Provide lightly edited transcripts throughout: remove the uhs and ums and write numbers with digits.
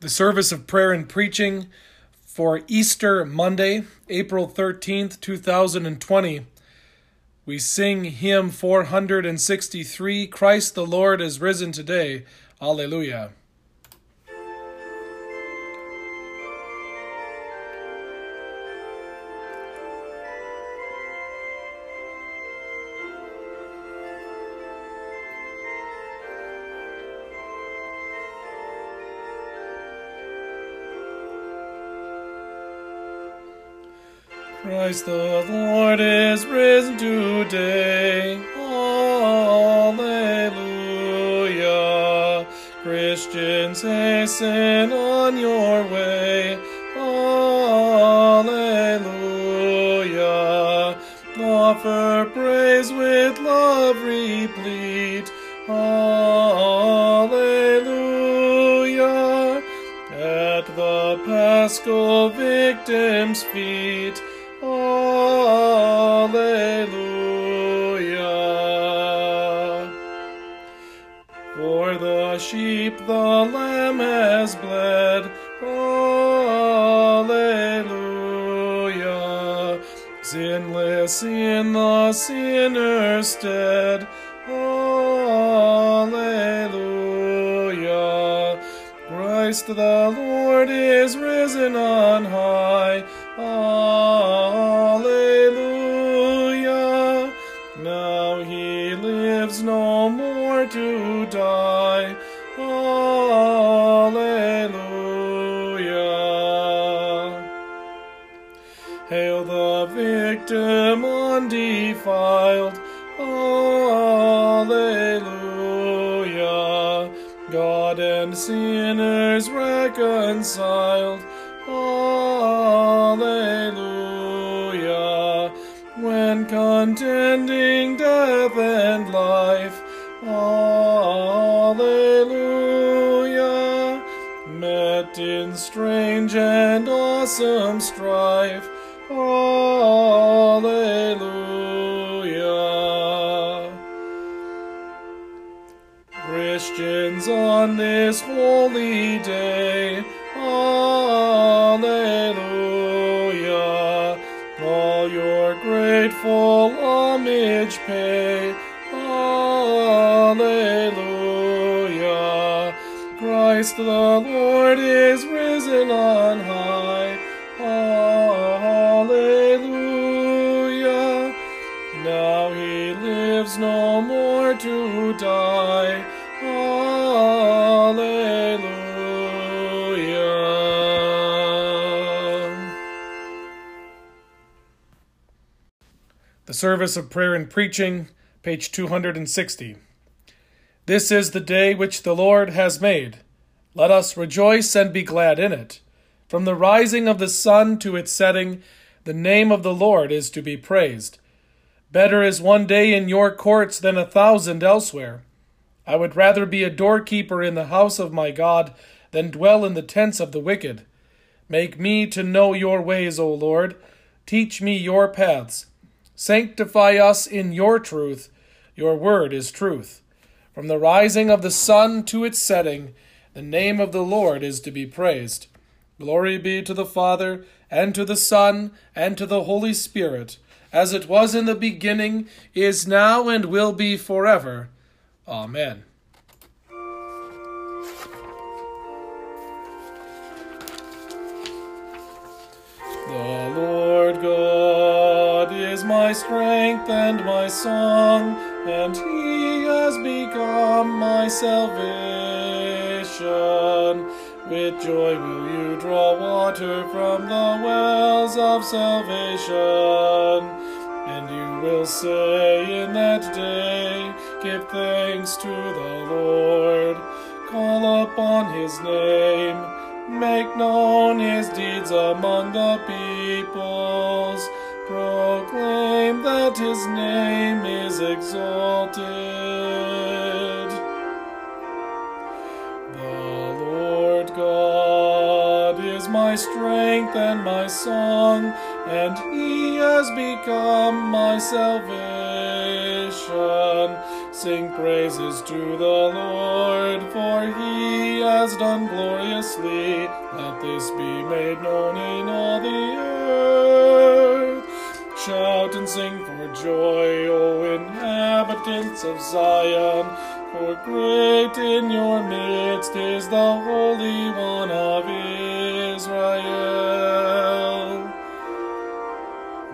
the service of prayer and preaching for Easter Monday, April 13th, 2020. We sing hymn 463, Christ the Lord is risen today. Alleluia. Christ the Lord is risen today, alleluia. Christians, hasten on your way, alleluia. Offer praise with love replete, alleluia. At the Paschal Victim's feet, alleluia. For the sheep the Lamb has bled, alleluia. Sinless in the sinner's stead, alleluia. Christ the Lord is risen on high, alleluia. Now he lives no more to die, alleluia. Hail the victim undefiled, alleluia. God and sinners reconciled, alleluia. When contending death and life, alleluia. Met in strange and awesome strife, alleluia. Christians on this holy day, alleluia. All your grateful homage pay, alleluia. Christ the Lord is risen on high, alleluia. Now he lives no more to die, alleluia. The Service of Prayer and Preaching, page 260. This is the day which the Lord has made. Let us rejoice and be glad in it. From the rising of the sun to its setting, the name of the Lord is to be praised. Better is one day in your courts than 1,000 elsewhere. I would rather be a doorkeeper in the house of my God than dwell in the tents of the wicked. Make me to know your ways, O Lord. Teach me your paths. Sanctify us in your truth. Your word is truth. From the rising of the sun to its setting, the name of the Lord is to be praised. Glory be to the Father, and to the Son, and to the Holy Spirit, as it was in the beginning, is now, and will be forever. Amen. The Lord God is my strength and my song, and he has become my salvation. With joy will you draw water from the wells of salvation. And you will say in that day, give thanks to the Lord. Call upon his name. Make known his deeds among the peoples. Proclaim that his name is exalted. The Lord God is my strength and my song, and he has become my salvation. salvation. Sing praises to the Lord, for he has done gloriously. Let this be made known in all the earth. Shout and sing for joy, O inhabitants of Zion, for great in your midst is the Holy One of Israel.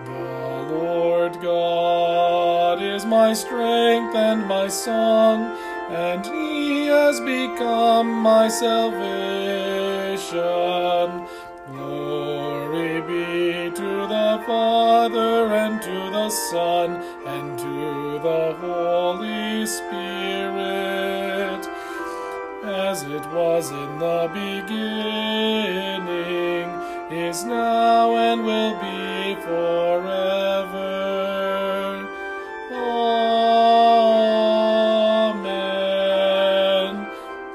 The Lord God is my strength and my song, and he has become my salvation. Glory be to the Father, and to the Son, and to the Holy Spirit, as it was in the beginning, is now, and will be forever. Amen.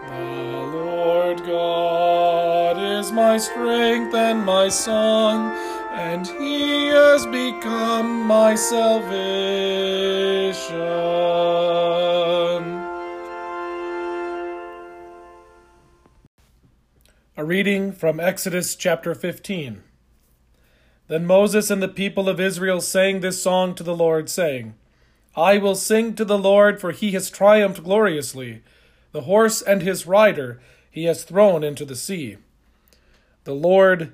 The Lord God is my strength and my song, and he has become my salvation. A reading from Exodus chapter 15. Then Moses and the people of Israel sang this song to the Lord, saying, I will sing to the Lord, for he has triumphed gloriously. The horse and his rider he has thrown into the sea. The Lord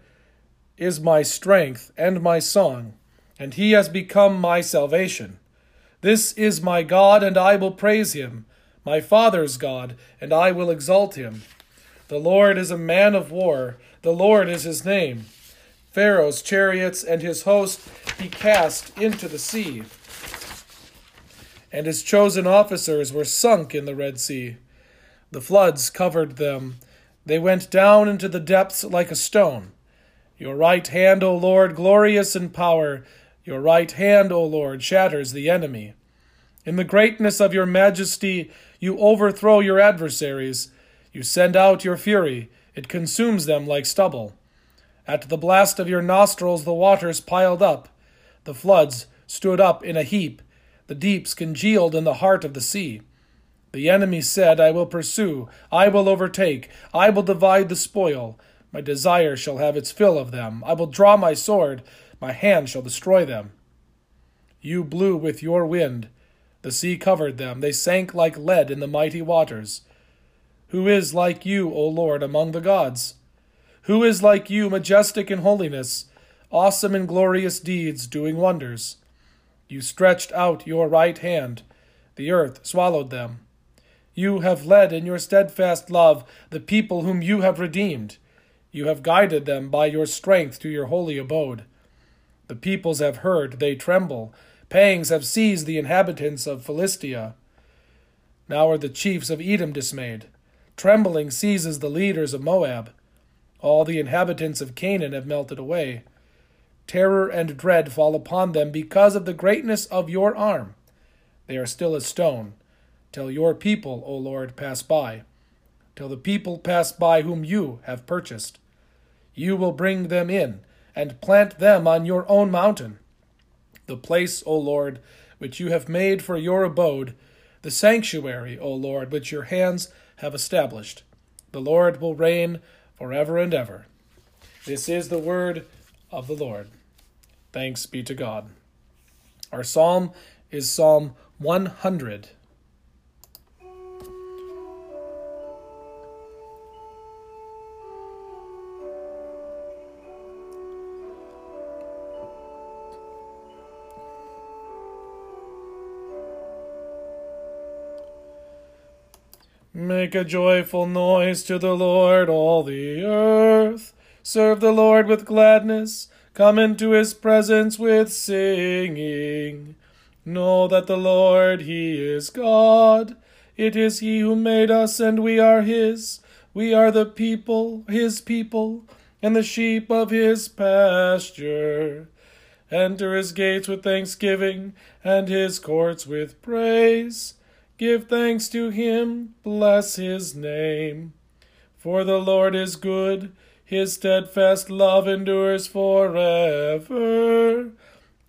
is my strength and my song, and he has become my salvation. This is my God, and I will praise him, my father's God, and I will exalt him. The Lord is a man of war, the Lord is his name. Pharaoh's chariots and his host he cast into the sea, and his chosen officers were sunk in the Red Sea. The floods covered them, they went down into the depths like a stone. Your right hand, O Lord, glorious in power, your right hand, O Lord, shatters the enemy. In the greatness of your majesty, you overthrow your adversaries. You send out your fury, it consumes them like stubble. At the blast of your nostrils, the waters piled up. The floods stood up in a heap. The deeps congealed in the heart of the sea. The enemy said, I will pursue, I will overtake, I will divide the spoil. My desire shall have its fill of them. I will draw my sword. My hand shall destroy them. You blew with your wind. The sea covered them. They sank like lead in the mighty waters. Who is like you, O Lord, among the gods? Who is like you, majestic in holiness, awesome in glorious deeds, doing wonders? You stretched out your right hand. The earth swallowed them. You have led in your steadfast love the people whom you have redeemed. You have guided them by your strength to your holy abode. The peoples have heard, they tremble. Pangs have seized the inhabitants of Philistia. Now are the chiefs of Edom dismayed. Trembling seizes the leaders of Moab. All the inhabitants of Canaan have melted away. Terror and dread fall upon them because of the greatness of your arm. They are still as stone, till your people, O Lord, pass by. Till the people pass by whom you have purchased. You will bring them in, and plant them on your own mountain. The place, O Lord, which you have made for your abode, the sanctuary, O Lord, which your hands have established. The Lord will reign forever and ever. This is the word of the Lord. Thanks be to God. Our psalm is Psalm 100. Make a joyful noise to the Lord, all the earth. Serve the Lord with gladness. Come into his presence with singing. Know that the Lord, he is God. It is he who made us, and we are his. We are the people, his people, and the sheep of his pasture. Enter his gates with thanksgiving, and his courts with praise. Give thanks to him, bless his name. For the Lord is good, his steadfast love endures forever.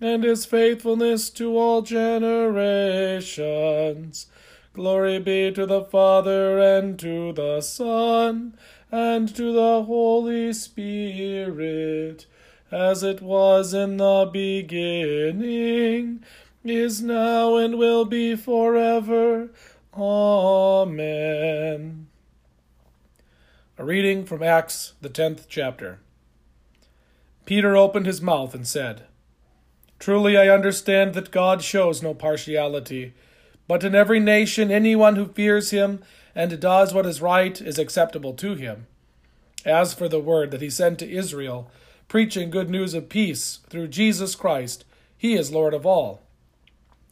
and his faithfulness to all generations. Glory be to the Father, and to the Son, and to the Holy Spirit, as it was in the beginning, is now, and will be forever. Amen. A reading from Acts, the 10th chapter. Peter opened his mouth and said, "Truly I understand that God shows no partiality, but in every nation anyone who fears him and does what is right is acceptable to him. As for the word that he sent to Israel, preaching good news of peace through Jesus Christ, he is Lord of all.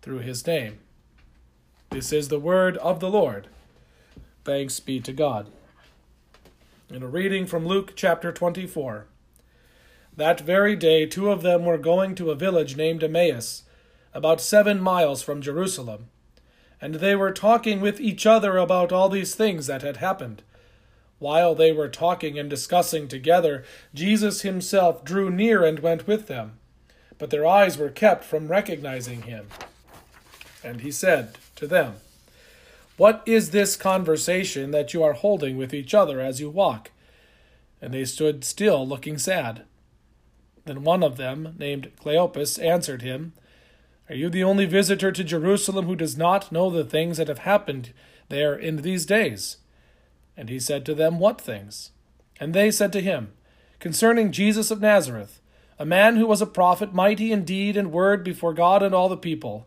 through his name." This is the word of the Lord. Thanks be to God. In a reading from Luke chapter 24. That very day 2 of them were going to a village named Emmaus, about 7 miles from Jerusalem. And they were talking with each other about all these things that had happened. While they were talking and discussing together, Jesus himself drew near and went with them. But their eyes were kept from recognizing him. And he said to them, "What is this conversation that you are holding with each other as you walk?" And they stood still, looking sad. Then one of them, named Cleopas, answered him, "Are you the only visitor to Jerusalem who does not know the things that have happened there in these days?" And he said to them, "What things?" And they said to him, "Concerning Jesus of Nazareth, a man who was a prophet, mighty in deed and word before God and all the people,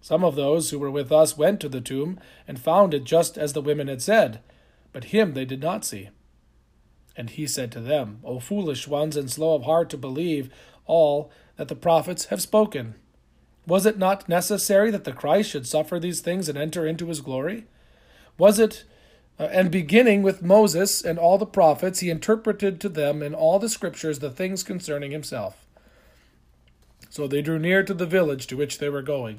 Some of those who were with us went to the tomb and found it just as the women had said, but him they did not see." And he said to them, "O foolish ones and slow of heart to believe all that the prophets have spoken. Was it not necessary that the Christ should suffer these things and enter into his glory? And beginning with Moses and all the prophets, he interpreted to them in all the scriptures the things concerning himself." So they drew near to the village to which they were going.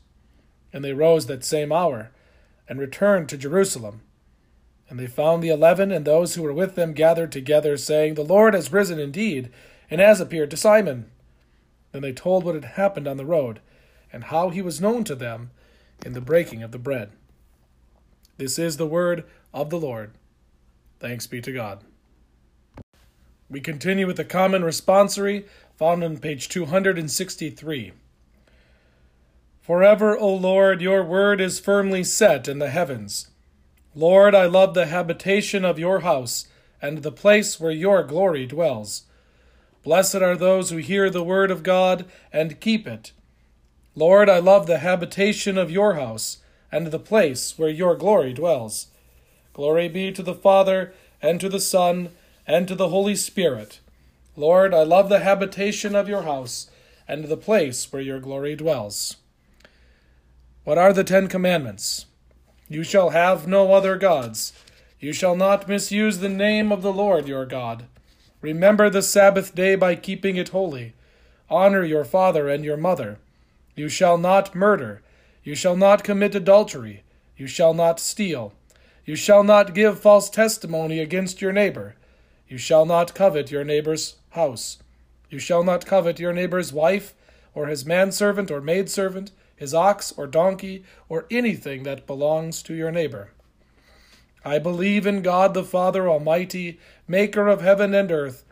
And they rose that same hour, and returned to Jerusalem. And they found the 11 and those who were with them gathered together, saying, "The Lord has risen indeed, and has appeared to Simon." Then they told what had happened on the road, and how he was known to them in the breaking of the bread. This is the word of the Lord. Thanks be to God. We continue with the common responsory, found on page 263. Forever, O Lord, your word is firmly set in the heavens. Lord, I love the habitation of your house, and the place where your glory dwells. Blessed are those who hear the word of God and keep it. Lord, I love the habitation of your house, and the place where your glory dwells. Glory be to the Father, and to the Son, and to the Holy Spirit. Lord, I love the habitation of your house, and the place where your glory dwells. What are the 10 Commandments? You shall have no other gods. You shall not misuse the name of the Lord your God. Remember the Sabbath day by keeping it holy. Honor your father and your mother. You shall not murder. You shall not commit adultery. You shall not steal. You shall not give false testimony against your neighbor. You shall not covet your neighbor's house. You shall not covet your neighbor's wife, or his manservant or maidservant, his ox or donkey, or anything that belongs to your neighbor. I believe in God the Father Almighty, maker of heaven and earth,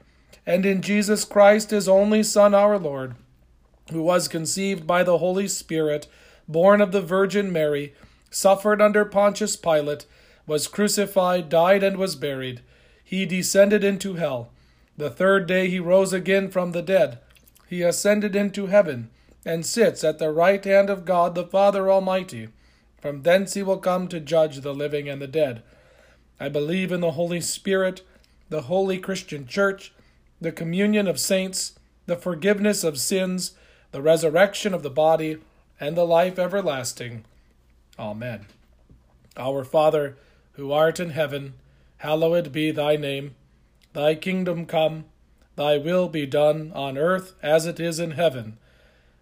and in Jesus Christ, his only Son, our Lord, who was conceived by the Holy Spirit, born of the Virgin Mary, suffered under Pontius Pilate, was crucified, died, and was buried. He descended into hell. The third day he rose again from the dead. He ascended into heaven, and sits at the right hand of God the Father Almighty. From thence he will come to judge the living and the dead. I believe in the Holy Spirit, the holy Christian Church, the communion of saints, the forgiveness of sins, the resurrection of the body, and the life everlasting. Amen. Our Father, who art in heaven, hallowed be thy name. Thy kingdom come, thy will be done on earth as it is in heaven.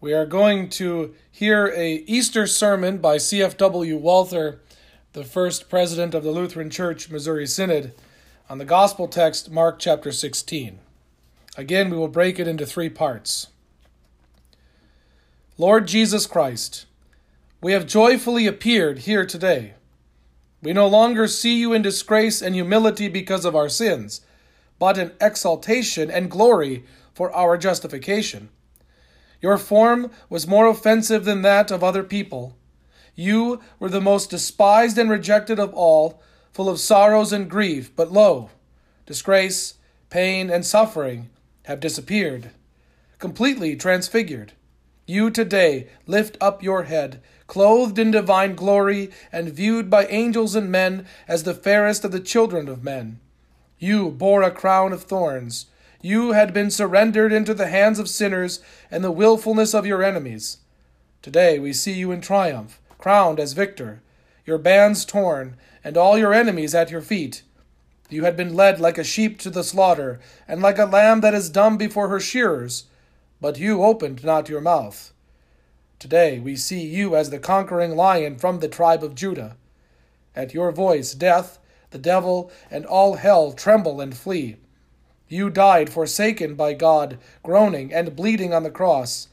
we are going to hear an Easter sermon by C.F.W. Walther, the first president of the Lutheran Church, Missouri Synod, on the gospel text, Mark chapter 16. Again, we will break it into 3 parts. Lord Jesus Christ, we have joyfully appeared here today. We no longer see you in disgrace and humility because of our sins, but in exaltation and glory for our justification. Your form was more offensive than that of other people. You were the most despised and rejected of all, full of sorrows and grief, but lo, disgrace, pain, and suffering have disappeared, completely transfigured. You today lift up your head, clothed in divine glory, and viewed by angels and men as the fairest of the children of men. You bore a crown of thorns. You had been surrendered into the hands of sinners and the willfulness of your enemies. Today we see you in triumph, crowned as victor, your bands torn, and all your enemies at your feet. You had been led like a sheep to the slaughter, and like a lamb that is dumb before her shearers, but you opened not your mouth. Today we see you as the conquering lion from the tribe of Judah. At your voice, death, the devil, and all hell tremble and flee. You died forsaken by God, groaning and bleeding on the cross.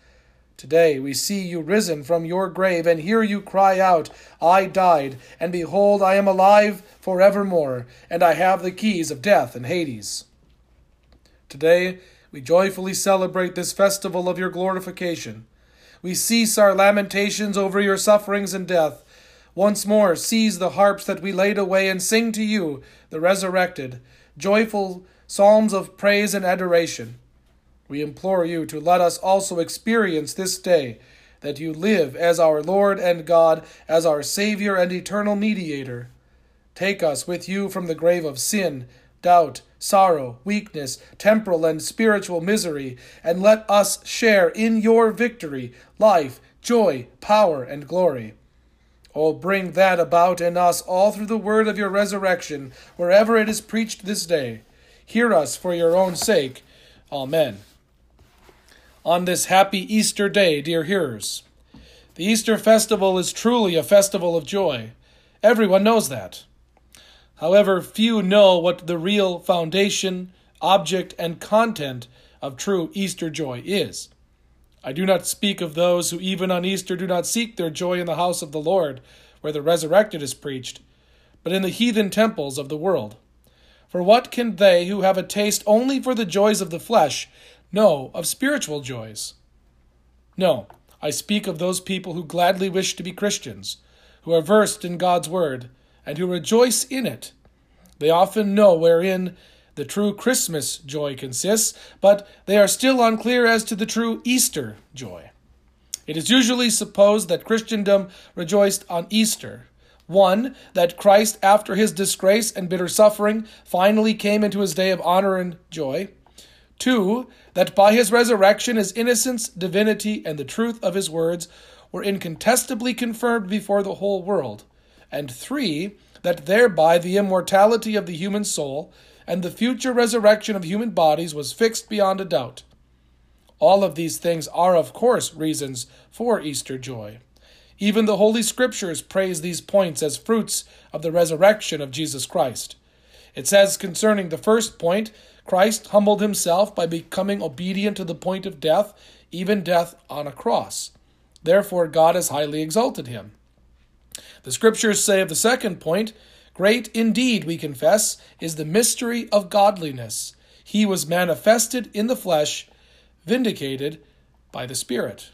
Today we see you risen from your grave and hear you cry out, I died, and behold, I am alive forevermore, and I have the keys of death and Hades. Today we joyfully celebrate this festival of your glorification. We cease our lamentations over your sufferings and death. Once more seize the harps that we laid away and sing to you, the resurrected, joyful psalms of praise and adoration. We implore you to let us also experience this day, that you live as our Lord and God, as our Savior and eternal mediator. Take us with you from the grave of sin, doubt, sorrow, weakness, temporal and spiritual misery, and let us share in your victory, life, joy, power, and glory. Oh, bring that about in us all through the word of your resurrection, wherever it is preached this day. Hear us for your own sake. Amen. On this happy Easter day, dear hearers, the Easter festival is truly a festival of joy. Everyone knows that. However, few know what the real foundation, object, and content of true Easter joy is. I do not speak of those who even on Easter do not seek their joy in the house of the Lord, where the resurrected is preached, but in the heathen temples of the world. For what can they who have a taste only for the joys of the flesh know of spiritual joys? No, I speak of those people who gladly wish to be Christians, who are versed in God's word, and who rejoice in it. They often know wherein the true Christmas joy consists, but they are still unclear as to the true Easter joy. It is usually supposed that Christendom rejoiced on Easter. 1. That Christ, after his disgrace and bitter suffering, finally came into his day of honor and joy. 2. That by his resurrection, his innocence, divinity, and the truth of his words were incontestably confirmed before the whole world. And 3. That thereby the immortality of the human soul and the future resurrection of human bodies was fixed beyond a doubt. All of these things are, of course, reasons for Easter joy. Even the Holy Scriptures praise these points as fruits of the resurrection of Jesus Christ. It says concerning the first point, Christ humbled himself by becoming obedient to the point of death, even death on a cross. Therefore, God has highly exalted him. The Scriptures say of the second point, great indeed, we confess, is the mystery of godliness. He was manifested in the flesh, vindicated by the Spirit.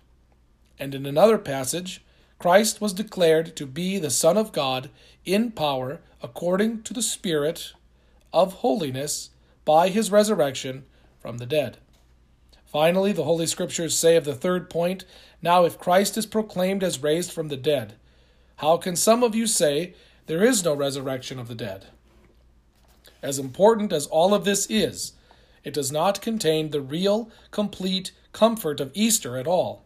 And in another passage, Christ was declared to be the Son of God in power according to the Spirit of holiness by his resurrection from the dead. Finally, the Holy Scriptures say of the third point, now if Christ is proclaimed as raised from the dead, how can some of you say there is no resurrection of the dead? As important as all of this is, it does not contain the real, complete comfort of Easter at all.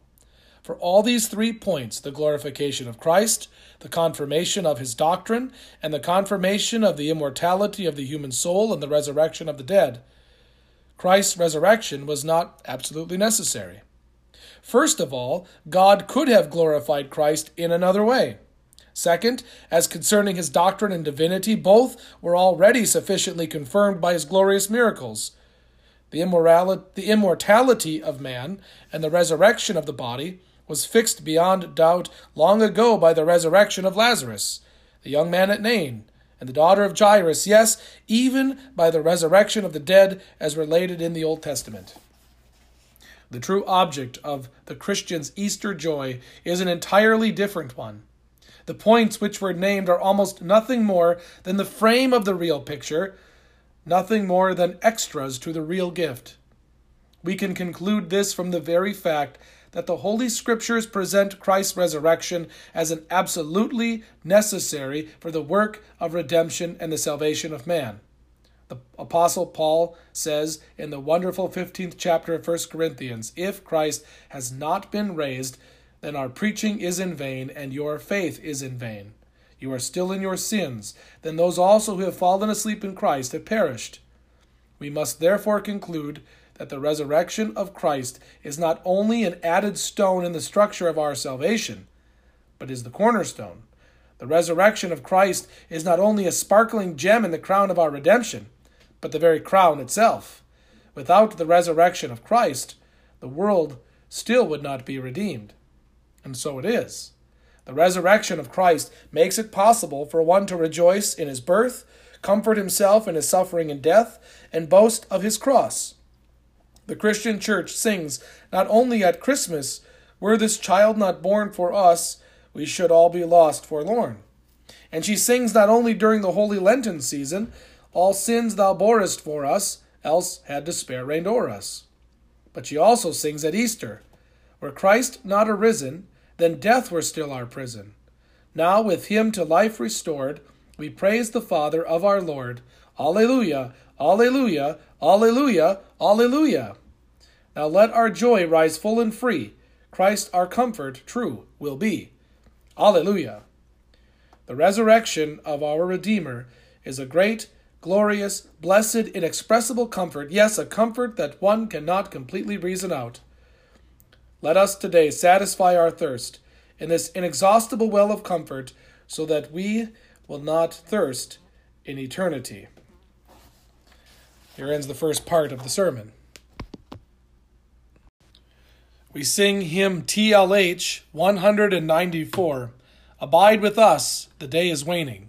For all these 3 points, the glorification of Christ, the confirmation of his doctrine, and the confirmation of the immortality of the human soul and the resurrection of the dead, Christ's resurrection was not absolutely necessary. First of all, God could have glorified Christ in another way. Second, as concerning his doctrine and divinity, both were already sufficiently confirmed by his glorious miracles. The immortality of man and the resurrection of the body was fixed beyond doubt long ago by the resurrection of Lazarus, the young man at Nain, and the daughter of Jairus, yes, even by the resurrection of the dead as related in the Old Testament. The true object of the Christian's Easter joy is an entirely different one. The points which were named are almost nothing more than the frame of the real picture, nothing more than extras to the real gift. We can conclude this from the very fact that the Holy Scriptures present Christ's resurrection as an absolutely necessary for the work of redemption and the salvation of man. The Apostle Paul says in the wonderful 15th chapter of 1 Corinthians, if Christ has not been raised, then our preaching is in vain and your faith is in vain. You are still in your sins, then those also who have fallen asleep in Christ have perished. We must therefore conclude that the resurrection of Christ is not only an added stone in the structure of our salvation, but is the cornerstone. The resurrection of Christ is not only a sparkling gem in the crown of our redemption, but the very crown itself. Without the resurrection of Christ, the world still would not be redeemed. And so it is. The resurrection of Christ makes it possible for one to rejoice in his birth, comfort himself in his suffering and death, and boast of his cross. The Christian church sings not only at Christmas, were this child not born for us, we should all be lost forlorn. And she sings not only during the Holy Lenten season, all sins thou borest for us, else had despair reigned o'er us. But she also sings at Easter, were Christ not arisen, then death were still our prison. Now with him to life restored, we praise the Father of our Lord. Alleluia, alleluia, alleluia, alleluia. Now let our joy rise full and free. Christ our comfort true will be. Alleluia. The resurrection of our Redeemer is a great, glorious, blessed, inexpressible comfort, yes, a comfort that one cannot completely reason out. Let us today satisfy our thirst in this inexhaustible well of comfort so that we will not thirst in eternity. Here ends the first part of the sermon. We sing hymn TLH 194, Abide with us, the day is waning.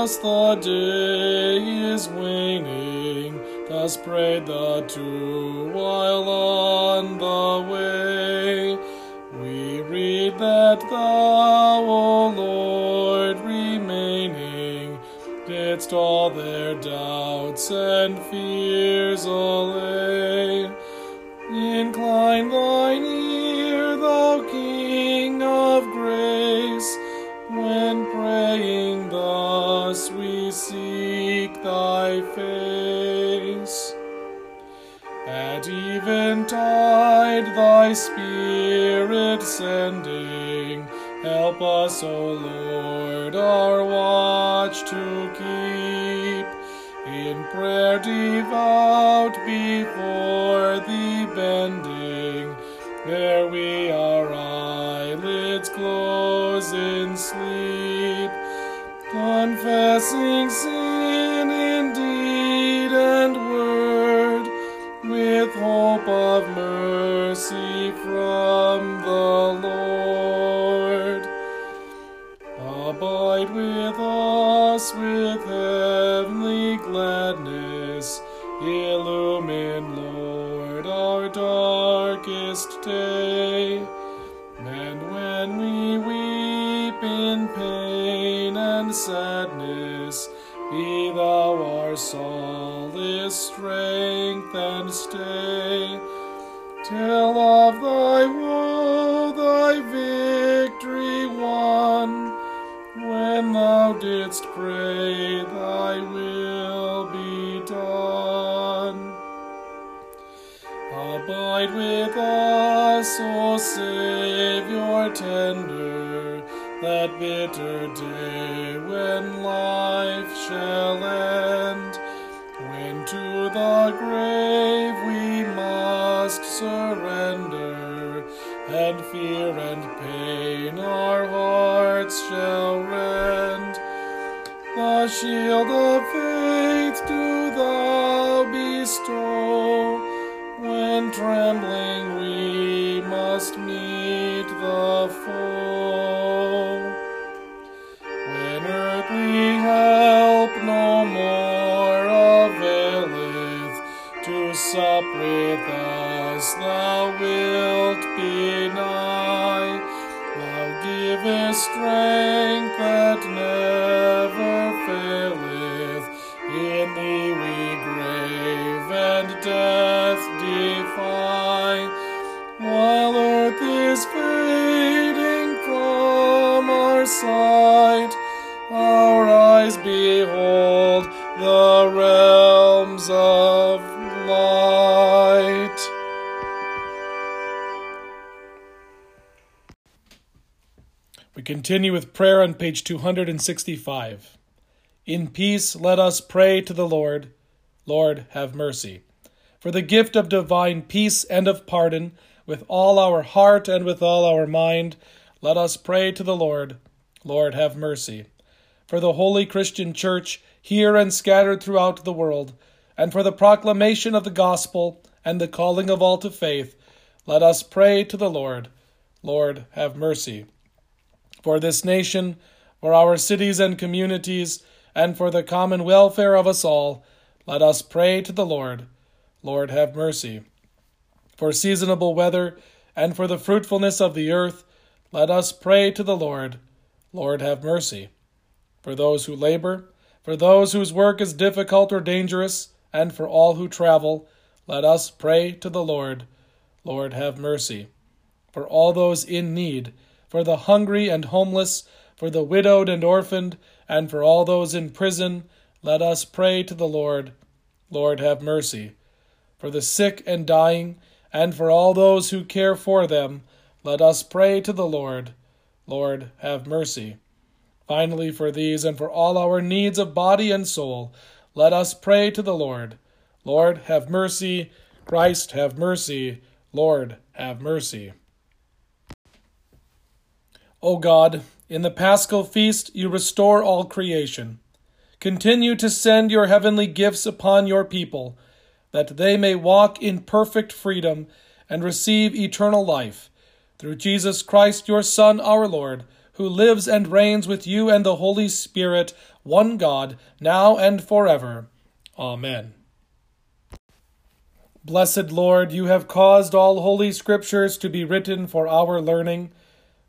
thus the day is waning, thus prayed the two while on the way. We read that thou, O Lord, remaining, didst all their doubts and fears allay. Incline thine ear, thou King of grace, when praying thus we seek thy face. At eventide thy Spirit sending, help us, O Lord, our watch to keep. In prayer devout before thee bending, ere we our eyelids close in sleep, confessing sin in deed and word, with hope of mercy from the Lord. Abide with us with heavenly gladness, illumine, Lord, our darkest day. And when we weep in pain and sadness, be thou our solace, strength, and stay. Tell of thy woe, thy victory won, when thou didst pray, thy will be done. Abide with us, O Saviour tender, that bitter day when life shall end, when to the grave we must surrender, and fear and pain our hearts shall rend. The shield of faith do thou bestow, when trembling we must meet the foe. When earthly help no more availeth, to sup with us thou wilt be nigh. Thou givest strength that never faileth, in thee we grave and death defy. While earth is fading from our sight, our eyes behold the realms of light. We continue with prayer on page 265. In peace let us pray to the Lord. Lord, have mercy. For the gift of divine peace and of pardon, with all our heart and with all our mind, let us pray to the Lord. Lord, have mercy. For the holy Christian Church, here and scattered throughout the world, and for the proclamation of the gospel and the calling of all to faith, let us pray to the Lord. Lord, have mercy. For this nation, for our cities and communities, and for the common welfare of us all, let us pray to the Lord. Lord, have mercy. For seasonable weather, and for the fruitfulness of the earth, let us pray to the Lord. Lord, have mercy. For those who labor, for those whose work is difficult or dangerous, and for all who travel, let us pray to the Lord. Lord, have mercy. For all those in need, for the hungry and homeless, for the widowed and orphaned, and for all those in prison, let us pray to the Lord. Lord, have mercy. For the sick and dying, and for all those who care for them, let us pray to the Lord. Lord, have mercy. Finally, for these and for all our needs of body and soul, let us pray to the Lord. Lord, have mercy. Christ, have mercy. Lord, have mercy. O God, in the Paschal feast you restore all creation. Continue to send your heavenly gifts upon your people, that they may walk in perfect freedom and receive eternal life, through Jesus Christ your Son, our Lord, who lives and reigns with you and the Holy Spirit, one God, now and forever. Amen. Blessed Lord, you have caused all holy scriptures to be written for our learning.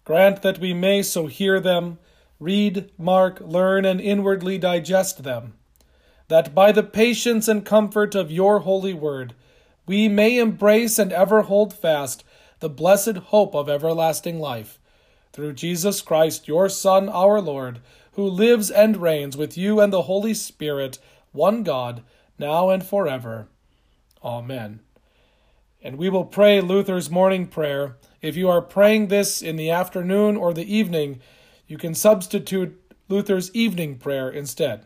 Grant that we may so hear them, read, mark, learn, and inwardly digest them, that by the patience and comfort of your holy word, we may embrace and ever hold fast the blessed hope of everlasting life. Through Jesus Christ, your Son, our Lord, who lives and reigns with you and the Holy Spirit, one God, now and forever. Amen. And we will pray Luther's morning prayer. If you are praying this in the afternoon or the evening, you can substitute Luther's evening prayer instead.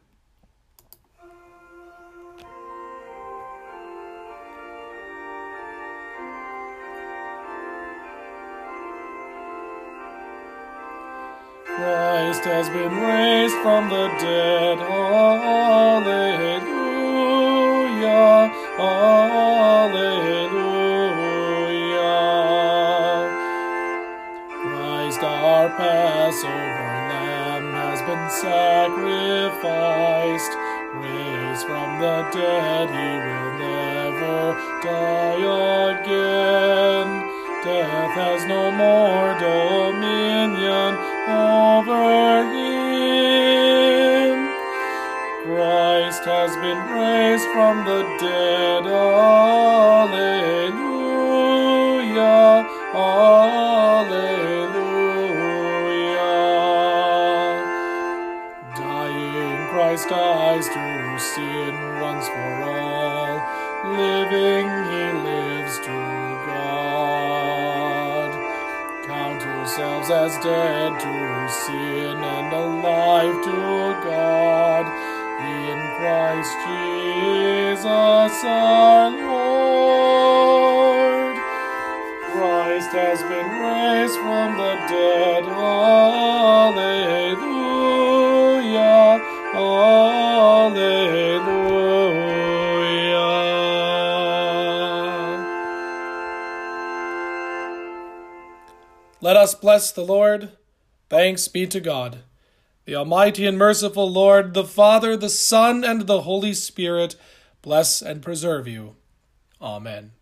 Christ has been raised from the dead. Alleluia, alleluia. Christ our Passover Lamb has been sacrificed. Raised from the dead, he will never die again. Death has no more dominion over him. Christ has been raised from the dead. Alleluia, alleluia. Dying, Christ dies to sin once for all. Living, he lives to God. Ourselves as dead to sin and alive to God, in Christ Jesus our Lord. Christ has been raised from the dead. Alleluia, alleluia. Let us bless the Lord. Thanks be to God. The Almighty and merciful Lord, the Father, the Son, and the Holy Spirit, bless and preserve you. Amen.